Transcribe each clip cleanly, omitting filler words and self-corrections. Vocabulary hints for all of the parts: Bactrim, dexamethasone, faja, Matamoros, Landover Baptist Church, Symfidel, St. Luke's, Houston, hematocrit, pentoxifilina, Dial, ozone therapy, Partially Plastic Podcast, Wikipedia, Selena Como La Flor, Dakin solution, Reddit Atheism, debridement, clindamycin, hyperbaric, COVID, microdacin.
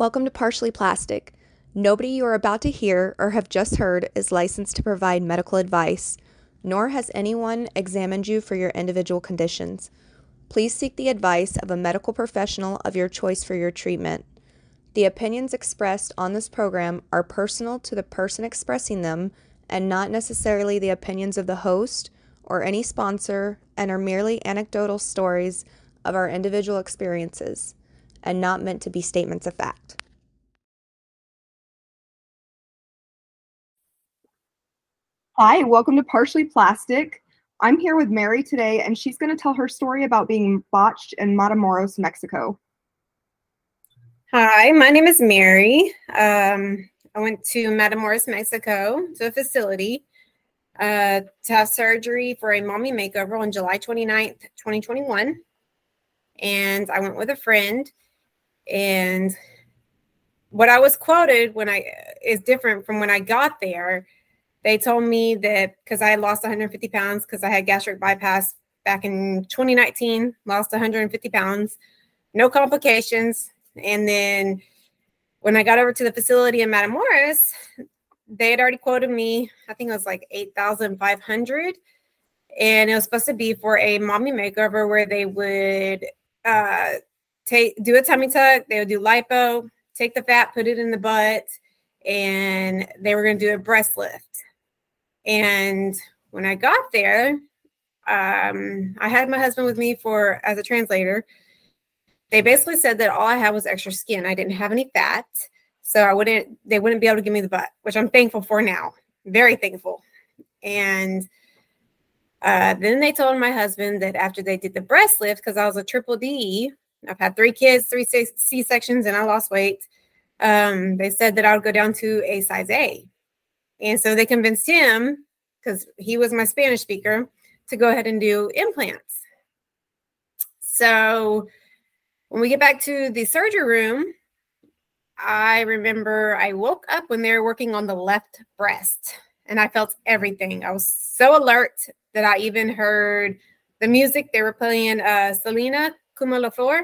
Welcome to Partially Plastic. Nobody you are about to hear or have just heard is licensed to provide medical advice, nor has anyone examined you for your individual conditions. Please seek the advice of a medical professional of your choice for your treatment. The opinions expressed on this program are personal to the person expressing them and not necessarily the opinions of the host or any sponsor, and are merely anecdotal stories of our individual experiences and not meant to be statements of fact. Hi, welcome to Partially Plastic. I'm here with Mary today, and she's going to tell her story about being botched in Matamoros, Mexico. Hi, my name is Mary. I went to Matamoros, Mexico, to a facility to have surgery for a mommy makeover on July 29th, 2021. And I went with a friend, and what I was quoted when I is different from when I got there. They told me that because I lost 150 pounds because I had gastric bypass back in 2019, lost 150 pounds, no complications. And then when I got over to the facility in Matamoros, they had already quoted me, I think it was like $8,500. And it was supposed to be for a mommy makeover where they would do a tummy tuck. They would do lipo, take the fat, put it in the butt, and they were going to do a breast lift. And when I got there, I had my husband with me as a translator. They basically said that all I had was extra skin. I didn't have any fat, so they wouldn't be able to give me the butt, which I'm thankful for now. Very thankful. And then they told my husband that after they did the breast lift, because I was a triple D, I've had 3 kids, 3 C-sections, and I lost weight. They said that I would go down to a size A. And so they convinced him, because he was my Spanish speaker, to go ahead and do implants. So when we get back to the surgery room, I remember I woke up when they were working on the left breast, and I felt everything. I was so alert that I even heard the music. They were playing Selena Como La Flor.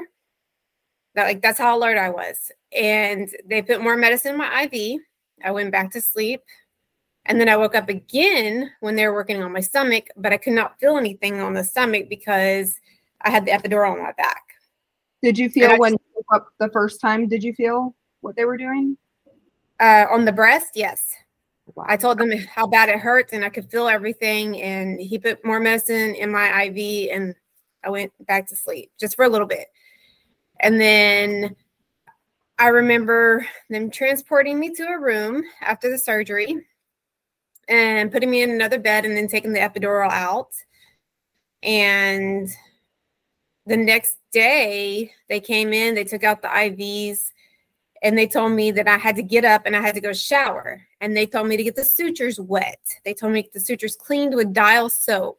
That's how alert I was. And they put more medicine in my IV. I went back to sleep. And then I woke up again when they were working on my stomach, but I could not feel anything on the stomach because I had the epidural on my back. Did you feel when you woke up the first time, did you feel what they were doing? On the breast, yes. Wow. I told them how bad it hurt, and I could feel everything. And he put more medicine in my IV, and I went back to sleep just for a little bit. And then I remember them transporting me to a room after the surgery and putting me in another bed and then taking the epidural out. And the next day they came in, they took out the IVs, and they told me that I had to get up and I had to go shower. And they told me to get the sutures wet. They told me to get the sutures cleaned with Dial soap.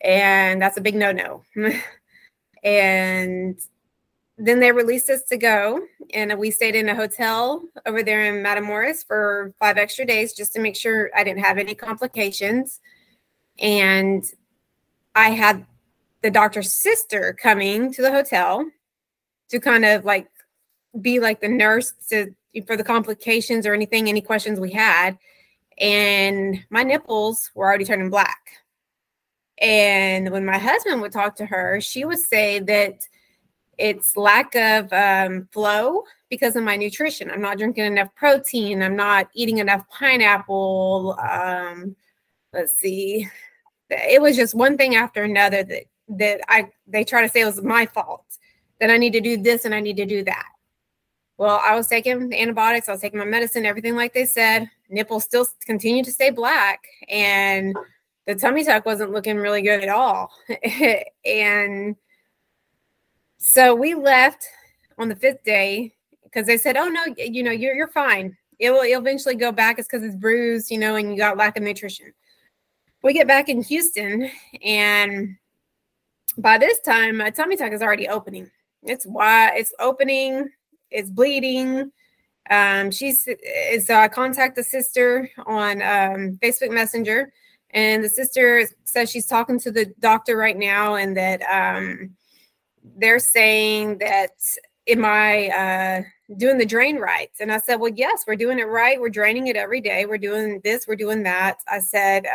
And that's a big no-no. And then they released us to go. And we stayed in a hotel over there in Matamoros for 5 extra days just to make sure I didn't have any complications. And I had the doctor's sister coming to the hotel to kind of be like the nurse for the complications or any questions we had. And my nipples were already turning black. And when my husband would talk to her, she would say that it's lack of flow because of my nutrition. I'm not drinking enough protein. I'm not eating enough pineapple. Let's see. It was just one thing after another that they try to say it was my fault, that I need to do this and I need to do that. Well, I was taking the antibiotics, I was taking my medicine, everything like they said. Nipples still continued to stay black, and the tummy tuck wasn't looking really good at all. And so we left on the 5th day because they said, oh, no, you're fine. It will eventually go back. It's because it's bruised, and you got lack of nutrition. We get back in Houston, and by this time, my tummy tuck is already opening. It's wide. It's opening. It's bleeding. So I contact the sister on Facebook Messenger, and the sister says she's talking to the doctor right now, and that they're saying that in my doing the drain rights. And I said, well, yes, we're doing it right. We're draining it every day. We're doing this, we're doing that. I said,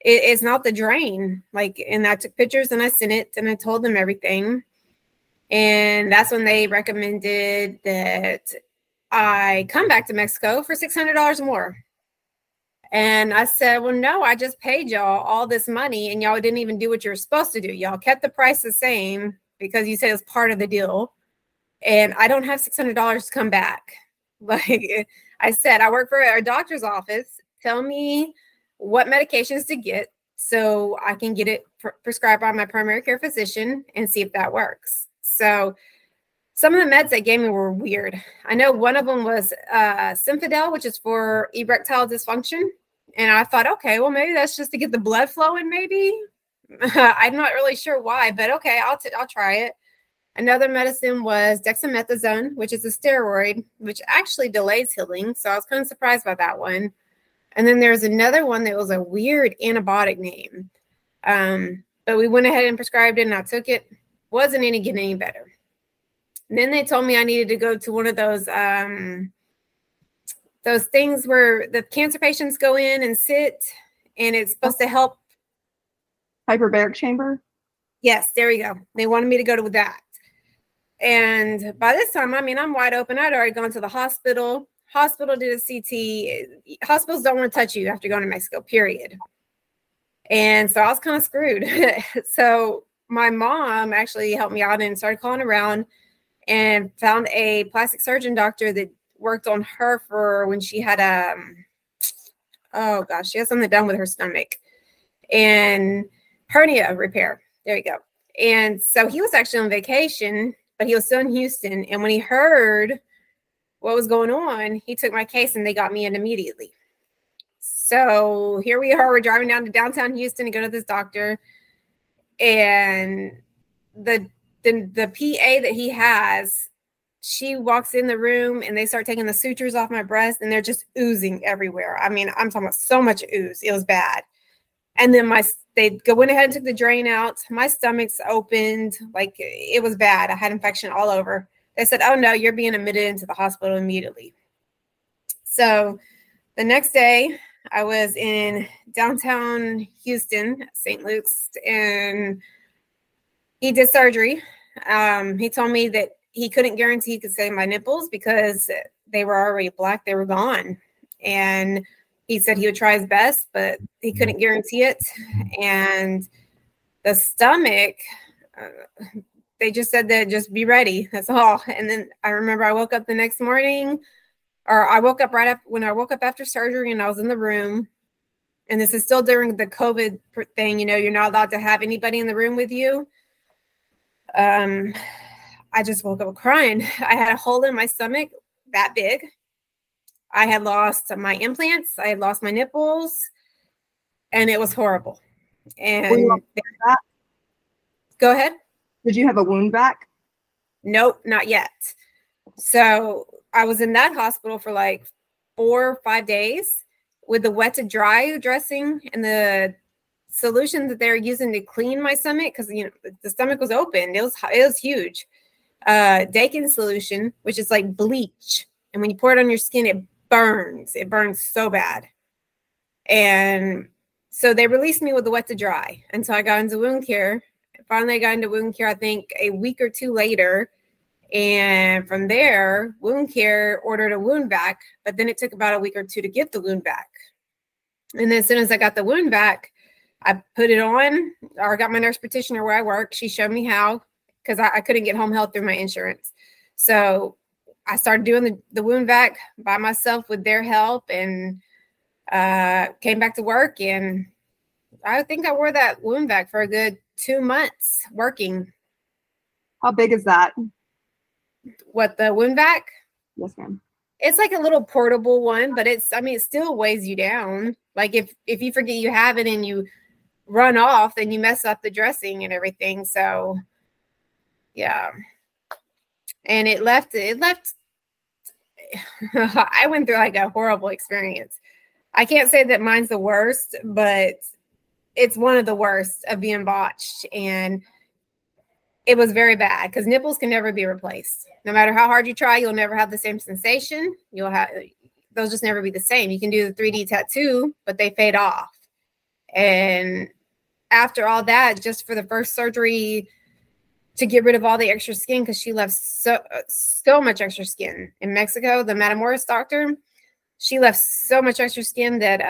it's not the drain. Like, and I took pictures and I sent it and I told them everything. And that's when they recommended that I come back to Mexico for $600 more. And I said, well, no, I just paid y'all all this money and y'all didn't even do what you're supposed to do. Y'all kept the price the same because you said it was part of the deal. And I don't have $600 to come back. Like I said, I work for a doctor's office. Tell me what medications to get so I can get it prescribed by my primary care physician and see if that works. So some of the meds they gave me were weird. I know one of them was Symfidel, which is for erectile dysfunction. And I thought, okay, well, maybe that's just to get the blood flowing, maybe. I'm not really sure why, but okay, I'll try it. Another medicine was dexamethasone, which is a steroid, which actually delays healing. So I was kind of surprised by that one. And then there's another one that was a weird antibiotic name. But we went ahead and prescribed it, and I took it. Wasn't getting any better. And then they told me I needed to go to one of those things where the cancer patients go in and sit, and it's supposed to help. Hyperbaric chamber? Yes, there we go. They wanted me to go to that. And by this time, I mean, I'm wide open. I'd already gone to the hospital. Hospital did a CT. Hospitals don't want to touch you after going to Mexico, period. And so I was kind of screwed. So my mom actually helped me out and started calling around and found a plastic surgeon doctor that worked on her for when she had she had something done with her stomach and hernia repair. There you go. And so he was actually on vacation, but he was still in Houston. And when he heard what was going on, he took my case and they got me in immediately. So here we are. We're driving down to downtown Houston to go to this doctor. And the PA that he has, she walks in the room and they start taking the sutures off my breast and they're just oozing everywhere. I mean, I'm talking about so much ooze. It was bad. And then they went ahead and took the drain out. My stomach's opened. Like, it was bad. I had infection all over. They said, oh, no, you're being admitted into the hospital immediately. So the next day, I was in downtown Houston, St. Luke's, and he did surgery. He told me that he couldn't guarantee he could save my nipples because they were already black. They were gone. And he said he would try his best, but he couldn't guarantee it. And the stomach, they just said that just be ready. That's all. And then I remember I woke up the next morning, or I woke up right up when I woke up after surgery and I was in the room. And this is still during the COVID thing. You know, you're not allowed to have anybody in the room with you. I just woke up crying. I had a hole in my stomach that big. I had lost my implants. I had lost my nipples, and it was horrible. And go ahead. Did you have a wound back? Nope, not yet. So I was in that hospital for like 4 or 5 days with the wet to dry dressing and the solution that they were using to clean my stomach because you know the stomach was open. It was huge. Dakin solution, which is like bleach, and when you pour it on your skin, it burns. It burns so bad. And so they released me with the wet to dry until I got into wound care. Finally, I got into wound care, I think, a week or two later. And from there, wound care ordered a wound vac, but then it took about a week or two to get the wound vac. And then as soon as I got the wound vac, I put it on, or I got my nurse practitioner where I work. She showed me how, because I couldn't get home health through my insurance. So I started doing the wound vac by myself with their help and came back to work. And I think I wore that wound vac for a good 2 months working. How big is that? What, the wound vac? Yes, ma'am. It's like a little portable one, but it still weighs you down. Like if you forget you have it and you run off, then you mess up the dressing and everything. So, yeah. And it left, I went through like a horrible experience. I can't say that mine's the worst, but it's one of the worst of being botched. And it was very bad because nipples can never be replaced. No matter how hard you try, you'll never have the same sensation. They'll just never be the same. You can do the 3D tattoo, but they fade off. And after all that, just for the first surgery to get rid of all the extra skin, because she left so much extra skin in Mexico, the Matamoros doctor, she left so much extra skin that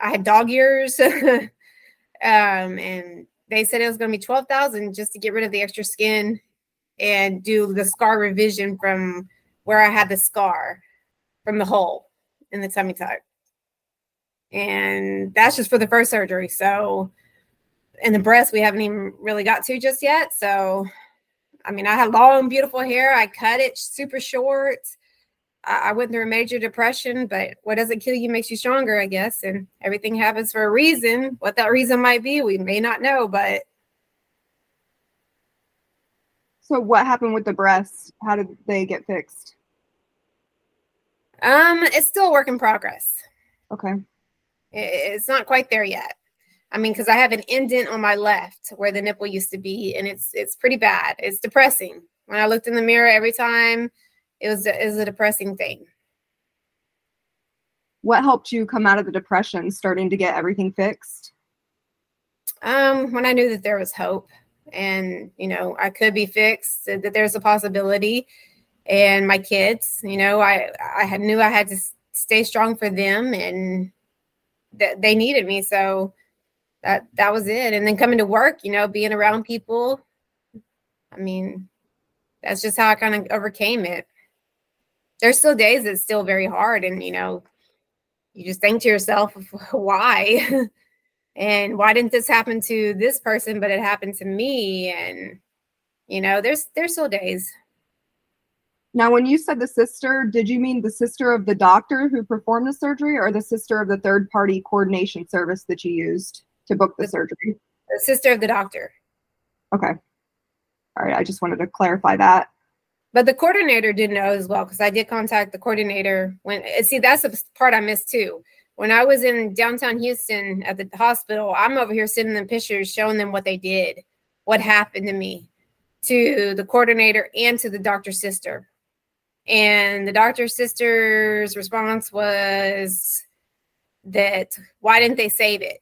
I had dog ears. And they said it was going to be $12,000 just to get rid of the extra skin and do the scar revision from where I had the scar from the hole in the tummy tuck. And that's just for the first surgery. So, and the breast, we haven't even really got to just yet. So, I mean, I had long, beautiful hair. I cut it super short. I went through a major depression, but what doesn't kill you makes you stronger, I guess. And everything happens for a reason. What that reason might be, we may not know, but. So what happened with the breasts? How did they get fixed? It's still a work in progress. Okay. It's not quite there yet. I mean, because I have an indent on my left where the nipple used to be, and it's pretty bad. It's depressing. When I looked in the mirror every time, It was a depressing thing. What helped you come out of the depression, starting to get everything fixed? When I knew that there was hope and, I could be fixed, that there's a possibility. And my kids, I knew I had to stay strong for them and that they needed me. So that was it. And then coming to work, being around people. I mean, that's just how I kind of overcame it. There's still days that's still very hard. And, you just think to yourself, why? And why didn't this happen to this person, but it happened to me? And, there's still days. Now, when you said the sister, did you mean the sister of the doctor who performed the surgery or the sister of the third-party coordination service that you used to book the surgery? The sister of the doctor. Okay. All right. I just wanted to clarify that. But the coordinator didn't know as well, because I did contact the coordinator. That's the part I missed too. When I was in downtown Houston at the hospital, I'm over here sending them pictures, showing them what they did, what happened to me, to the coordinator and to the doctor's sister. And the doctor's sister's response was that, why didn't they save it?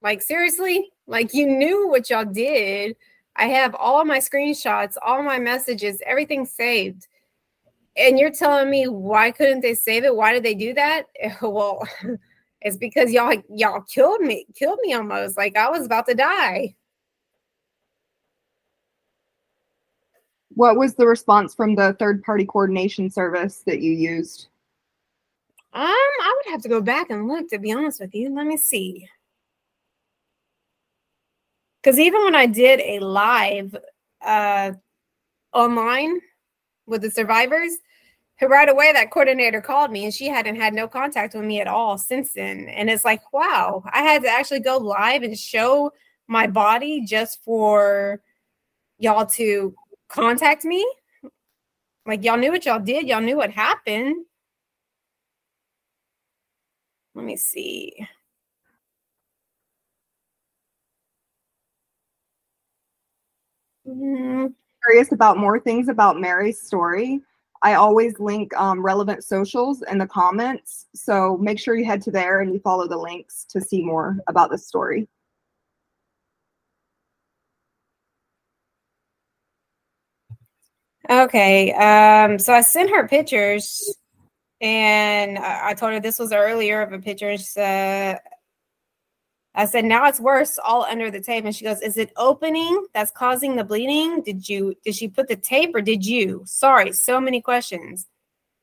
Like, seriously? Like, you knew what y'all did. I have all my screenshots, all my messages, everything saved. And you're telling me, why couldn't they save it? Why did they do that? Well, it's because y'all killed me almost. Like, I was about to die. What was the response from the third-party coordination service that you used? I would have to go back and look, to be honest with you. Let me see. Because even when I did a live online with the survivors, right away that coordinator called me, and she hadn't had no contact with me at all since then. And it's like, wow, I had to actually go live and show my body just for y'all to contact me. Like, y'all knew what y'all did. Y'all knew what happened. Let me see. Curious about more things about Mary's story. I always link relevant socials in the comments, so make sure you head to there and you follow the links to see more about this story. Okay, so I sent her pictures, and I told her this was earlier of a picture. I said, now it's worse, all under the tape. And she goes, is it opening that's causing the bleeding? Did she put the tape or did you? Sorry, so many questions.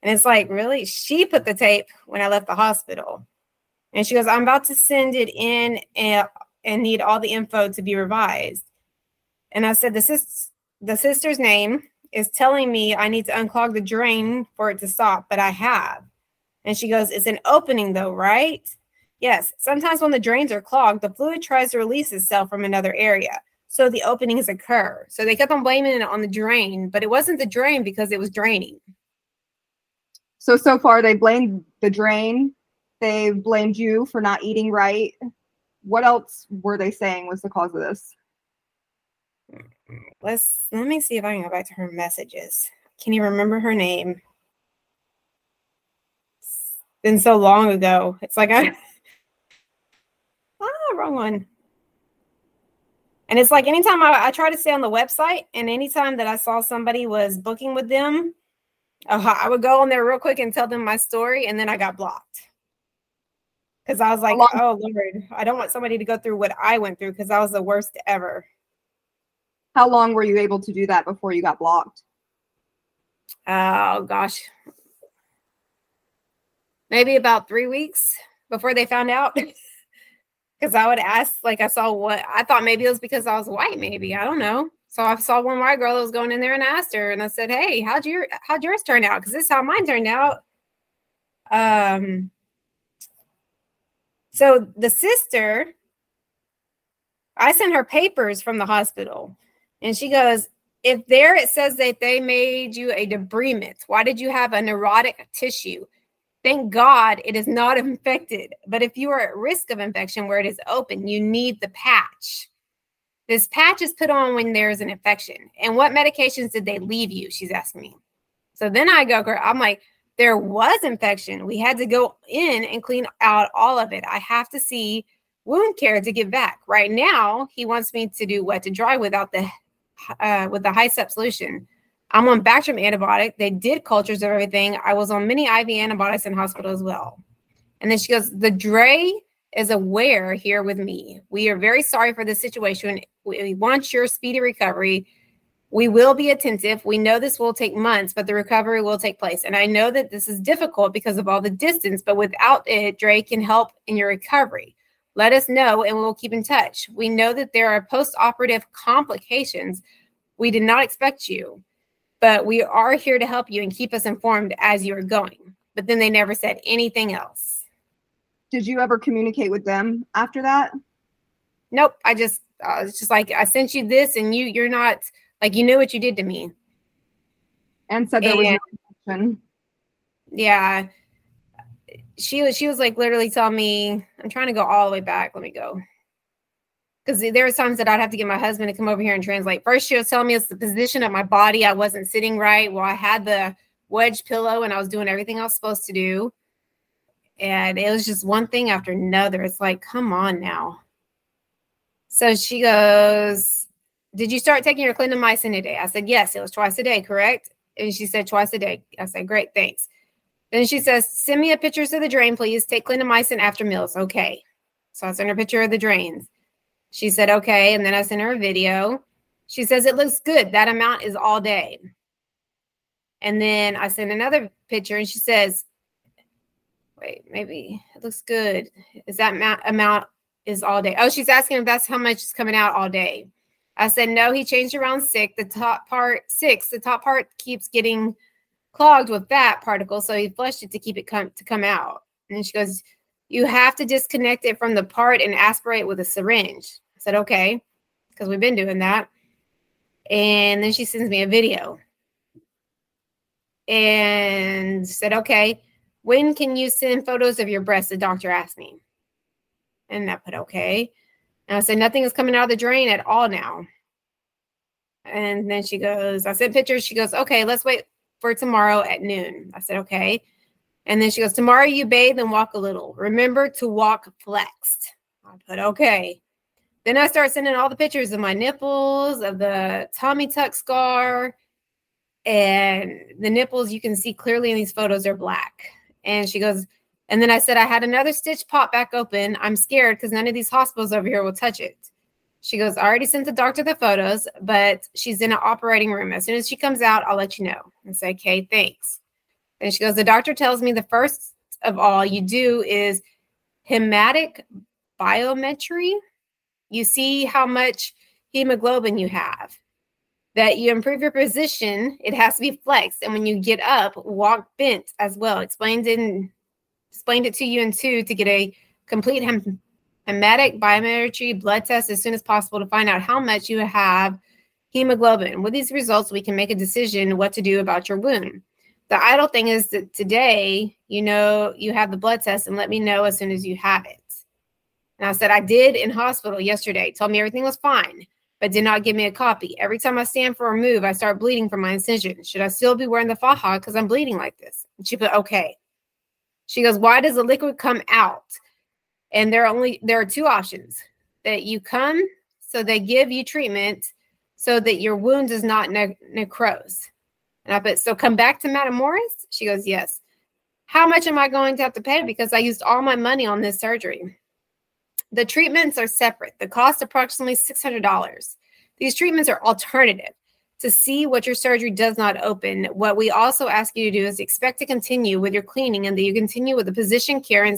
And it's like, really? She put the tape when I left the hospital. And she goes, I'm about to send it in and need all the info to be revised. And I said, the sister's name is telling me I need to unclog the drain for it to stop, but I have. And she goes, it's an opening though, right? Yes, sometimes when the drains are clogged, the fluid tries to release itself from another area, so the openings occur. So they kept on blaming it on the drain, but it wasn't the drain because it was draining. So far they blamed the drain. They blamed you for not eating right. What else were they saying was the cause of this? Let me see if I can go back to her messages. Can you remember her name? It's been so long ago. It's like wrong one. And it's like anytime I try to stay on the website, and anytime that I saw somebody was booking with them, I would go on there real quick and tell them my story, and then I got blocked. Because I was like, oh, Lord, I don't want somebody to go through what I went through, because I was the worst ever. How long were you able to do that before you got blocked? Oh, gosh. Maybe about 3 weeks before they found out. Because I would ask, like, I saw what I thought maybe it was because I was white, maybe. I don't know. So I saw one white girl that was going in there and I asked her. And I said, hey, how'd yours turn out? Because this is how mine turned out. So the sister, I sent her papers from the hospital. And she goes, if there it says that they made you a debridement, why did you have a neurotic tissue? Thank God it is not infected. But if you are at risk of infection where it is open, you need the patch. This patch is put on when there's an infection. And what medications did they leave you? She's asking me. So then I go, girl, I'm like, there was infection. We had to go in and clean out all of it. I have to see wound care to get back. Right now, he wants me to do wet to dry without the with the HICEP solution. I'm on Bactrim antibiotic. They did cultures of everything. I was on many IV antibiotics in hospital as well. And then she goes, the Dre is aware here with me. We are very sorry for this situation. We want your speedy recovery. We will be attentive. We know this will take months, but the recovery will take place. And I know that this is difficult because of all the distance, but without it, Dre can help in your recovery. Let us know and we'll keep in touch. We know that there are post-operative complications. We did not expect you, but we are here to help you and keep us informed as you are going. But then they never said anything else. Did you ever communicate with them after that? Nope. It's just like, I sent you this and you're not... Like, you knew what you did to me. And said there was no infection. Yeah. She was like literally telling me, I'm trying to go all the way back. Let me go. Because there were times that I'd have to get my husband to come over here and translate. First, she was telling me it's the position of my body. I wasn't sitting right. Well, I had the wedge pillow and I was doing everything I was supposed to do. And it was just one thing after another. It's like, come on now. So she goes... Did you start taking your clindamycin today? I said, yes, it was twice a day, correct? And she said, twice a day. I said, great, thanks. Then she says, send me a picture of the drain, please. Take clindamycin after meals. Okay. So I sent her a picture of the drains. She said, okay. And then I sent her a video. She says, it looks good. That amount is all day. And then I sent another picture and she says, wait, maybe it looks good. Is that amount is all day? Oh, she's asking if that's how much is coming out all day. I said, no, he changed around The top part keeps getting clogged with fat particles. So he flushed it to keep it come out. And then she goes, you have to disconnect it from the part and aspirate with a syringe. I said, okay, because we've been doing that. And then she sends me a video. And said, okay, when can you send photos of your breasts? The doctor asked me. And I put, okay. And I said, nothing is coming out of the drain at all now. And then she goes, I sent pictures. She goes, okay, let's wait for tomorrow at noon. I said, okay. And then she goes, tomorrow you bathe and walk a little. Remember to walk flexed. I put, okay. Then I start sending all the pictures of my nipples, of the tummy tuck scar. And the nipples you can see clearly in these photos are black. And she goes, and then I said, I had another stitch pop back open. I'm scared because none of these hospitals over here will touch it. She goes, I already sent the doctor the photos, but she's in an operating room. As soon as she comes out, I'll let you know. I say, okay, thanks. And she goes, the doctor tells me the first of all you do is hematocrit biometry. You see how much hemoglobin you have. That you improve your position, it has to be flexed. And when you get up, walk bent as well. Explained it to you in two to get a complete hematocrit biometry blood test as soon as possible to find out how much you have hemoglobin. With these results, we can make a decision what to do about your wound. The ideal thing is that today, you know, you have the blood test and let me know as soon as you have it. And I said, I did in hospital yesterday. Told me everything was fine. but did not give me a copy. Every time I stand for a move, I start bleeding from my incision. Should I still be wearing the faja because I'm bleeding like this? And she put, okay. She goes, why does the liquid come out? And there are two options. That you come, so they give you treatment so that your wound does not necrose. And I put, so come back to Matamoros? She goes, yes. How much am I going to have to pay? Because I used all my money on this surgery. The treatments are separate. The cost approximately $600. These treatments are alternative to see what your surgery does not open. What we also ask you to do is expect to continue with your cleaning and that you continue with the physician care and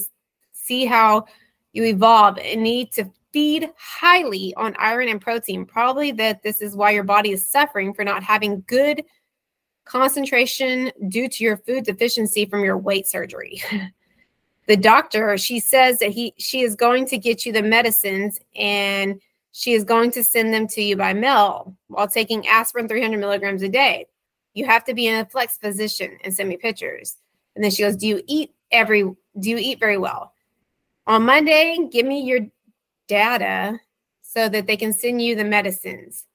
see how you evolve and need to feed highly on iron and protein. Probably that this is why your body is suffering for not having good concentration due to your food deficiency from your weight surgery. The doctor, she says that she is going to get you the medicines and she is going to send them to you by mail while taking aspirin 300 milligrams a day. You have to be in a flex position and send me pictures. And then she goes, do you eat very well? On Monday, give me your data so that they can send you the medicines.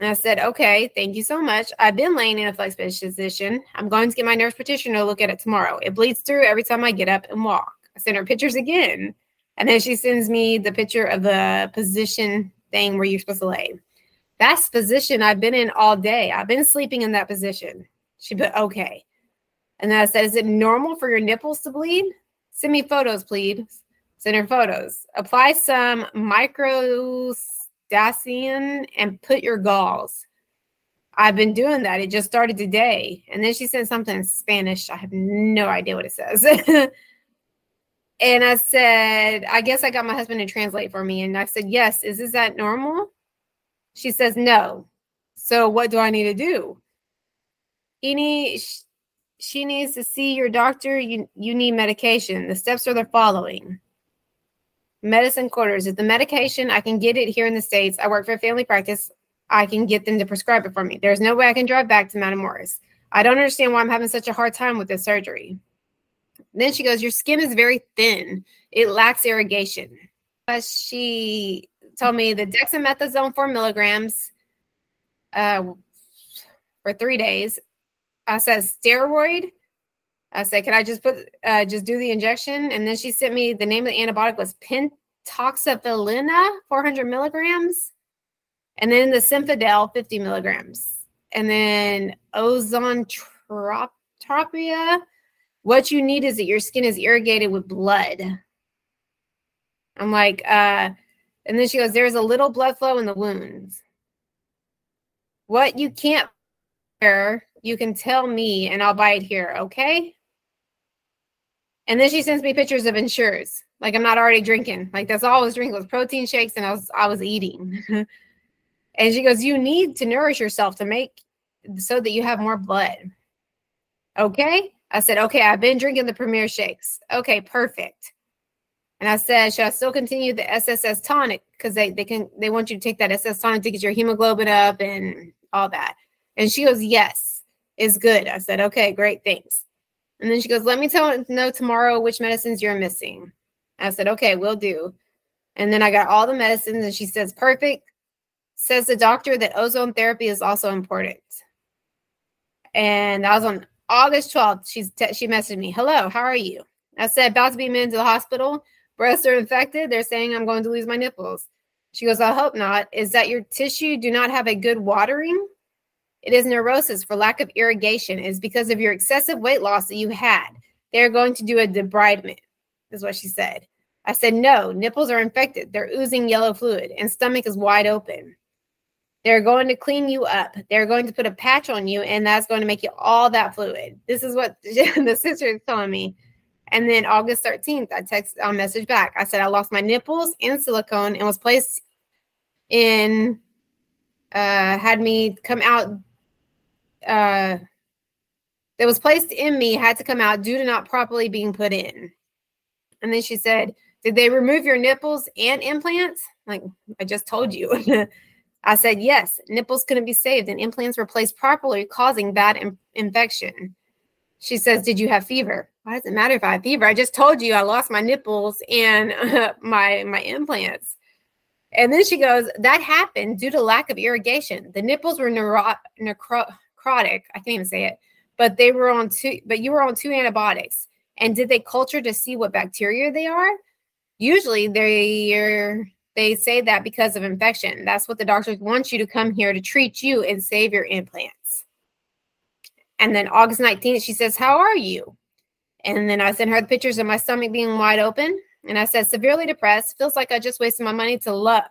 And I said, okay, thank you so much. I've been laying in a flex position. I'm going to get my nurse practitioner to look at it tomorrow. It bleeds through every time I get up and walk. I send her pictures again. And then she sends me the picture of the position thing where you're supposed to lay. That's the position I've been in all day. I've been sleeping in that position. She put, okay. And then I said, is it normal for your nipples to bleed? Send me photos, please. Send her photos. Apply some microdacin and put your galls. I've been doing that. It just started today. And then she sent something in Spanish. I have no idea what it says. And I said, I guess I got my husband to translate for me. And I said, yes, is that normal? She says, no. So what do I need to do? She needs to see your doctor. You need medication. The steps are the following. Medicine quarters. If the medication, I can get it here in the States. I work for a family practice. I can get them to prescribe it for me. There's no way I can drive back to Matamoros. I don't understand why I'm having such a hard time with this surgery. Then she goes, your skin is very thin. It lacks irrigation. But she told me the dexamethasone 4 milligrams for 3 days. I said, steroid? I said, can I just do the injection? And then she sent me, the name of the antibiotic was pentoxifilina, 400 milligrams. And then the Symfidel, 50 milligrams. And then ozone therapy. What you need is that your skin is irrigated with blood. I'm like, and then she goes, there's a little blood flow in the wounds. What you can't bear, you can tell me and I'll buy it here, okay? And then she sends me pictures of Ensures. Like, I'm not already drinking. Like, that's all I was drinking was protein shakes and I was eating. And she goes, you need to nourish yourself to make so that you have more blood. Okay? I said, okay, I've been drinking the Premier shakes. Okay, perfect. And I said, should I still continue the SSS tonic? Because they want you to take that SS tonic to get your hemoglobin up and all that. And she goes, yes, it's good. I said, okay, great, thanks. And then she goes, let me know tomorrow which medicines you're missing. I said, okay, will do. And then I got all the medicines, and she says, perfect. Says the doctor that ozone therapy is also important. And I was on August 12th, she messaged me, hello, how are you? I said, about to be admitted to the hospital. Breasts are infected. They're saying I'm going to lose my nipples. She goes, I hope not. Is that your tissue do not have a good watering? It is neurosis for lack of irrigation. It's because of your excessive weight loss that you had. They're going to do a debridement, is what she said. I said, no, nipples are infected. They're oozing yellow fluid, and stomach is wide open. They're going to clean you up. They're going to put a patch on you, and that's going to make you all that fluid. This is what the sister is telling me. And then August 13th, I messaged back. I said, I lost my nipples and silicone and was placed in, had me come out. That was placed in me, had to come out due to not properly being put in. And then she said, did they remove your nipples and implants? Like, I just told you. I said, yes, nipples couldn't be saved and implants were placed properly, causing that infection. She says, did you have fever? Why does it matter if I have fever? I just told you I lost my nipples and my implants. And then she goes, that happened due to lack of irrigation. The nipples were necrotic. I can't even say it, but they were on two antibiotics. And did they culture to see what bacteria they are? Usually they say that because of infection. That's what the doctors want you to come here to treat you and save your implants. And then August 19th, she says, how are you? And then I sent her the pictures of my stomach being wide open. And I said, severely depressed. Feels like I just wasted my money to love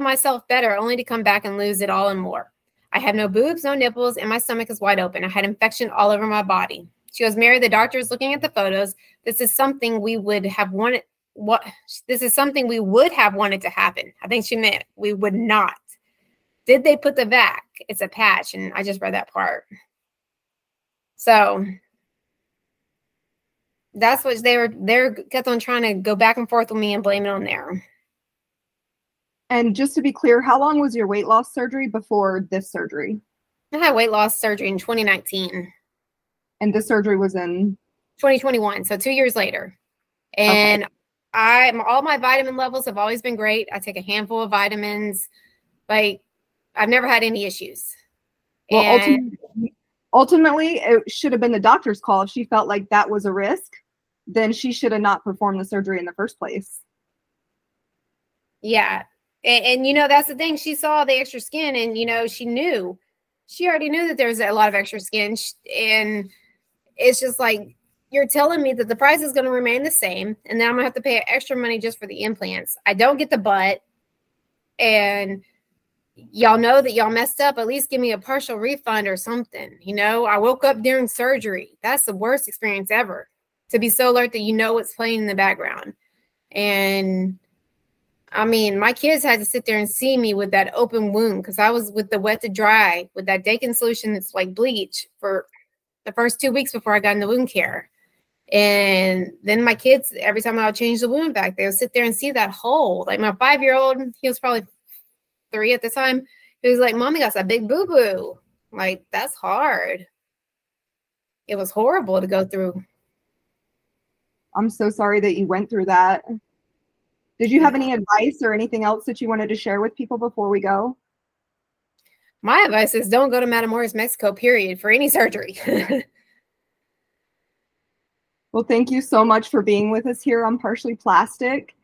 myself better, only to come back and lose it all and more. I have no boobs, no nipples, and my stomach is wide open. I had infection all over my body. She goes, Mary, the doctor is looking at the photos. This is something we would have wanted. This is something we would have wanted to happen. I think she meant we would not. Did they put the vac? It's a patch. And I just read that part. So that's what they kept on trying to go back and forth with me and blame it on there. And just to be clear, how long was your weight loss surgery before this surgery? I had weight loss surgery in 2019. And this surgery was in? 2021, so 2 years later. And okay. All my vitamin levels have always been great. I take a handful of vitamins. Like, I've never had any issues. Well, ultimately, it should have been the doctor's call. If she felt like that was a risk, then she should have not performed the surgery in the first place. Yeah. And that's the thing. She saw the extra skin and, she already knew that there was a lot of extra skin. And it's just like, you're telling me that the price is going to remain the same. And then I'm going to have to pay extra money just for the implants. I don't get the butt. And y'all know that y'all messed up. At least give me a partial refund or something. I woke up during surgery. That's the worst experience ever. To be so alert that what's playing in the background. And I mean, my kids had to sit there and see me with that open wound because I was with the wet to dry with that Dakin solution that's like bleach for the first 2 weeks before I got into wound care. And then my kids, every time I would change the wound back, they would sit there and see that hole. Like my 5-year-old, he was probably 3 at the time. He was like, Mommy, that's a big boo-boo. Like, that's hard. It was horrible to go through. I'm so sorry that you went through that. Did you have any advice or anything else that you wanted to share with people before we go? My advice is don't go to Matamoros, Mexico, period, for any surgery. Well, thank you so much for being with us here on Partially Plastic.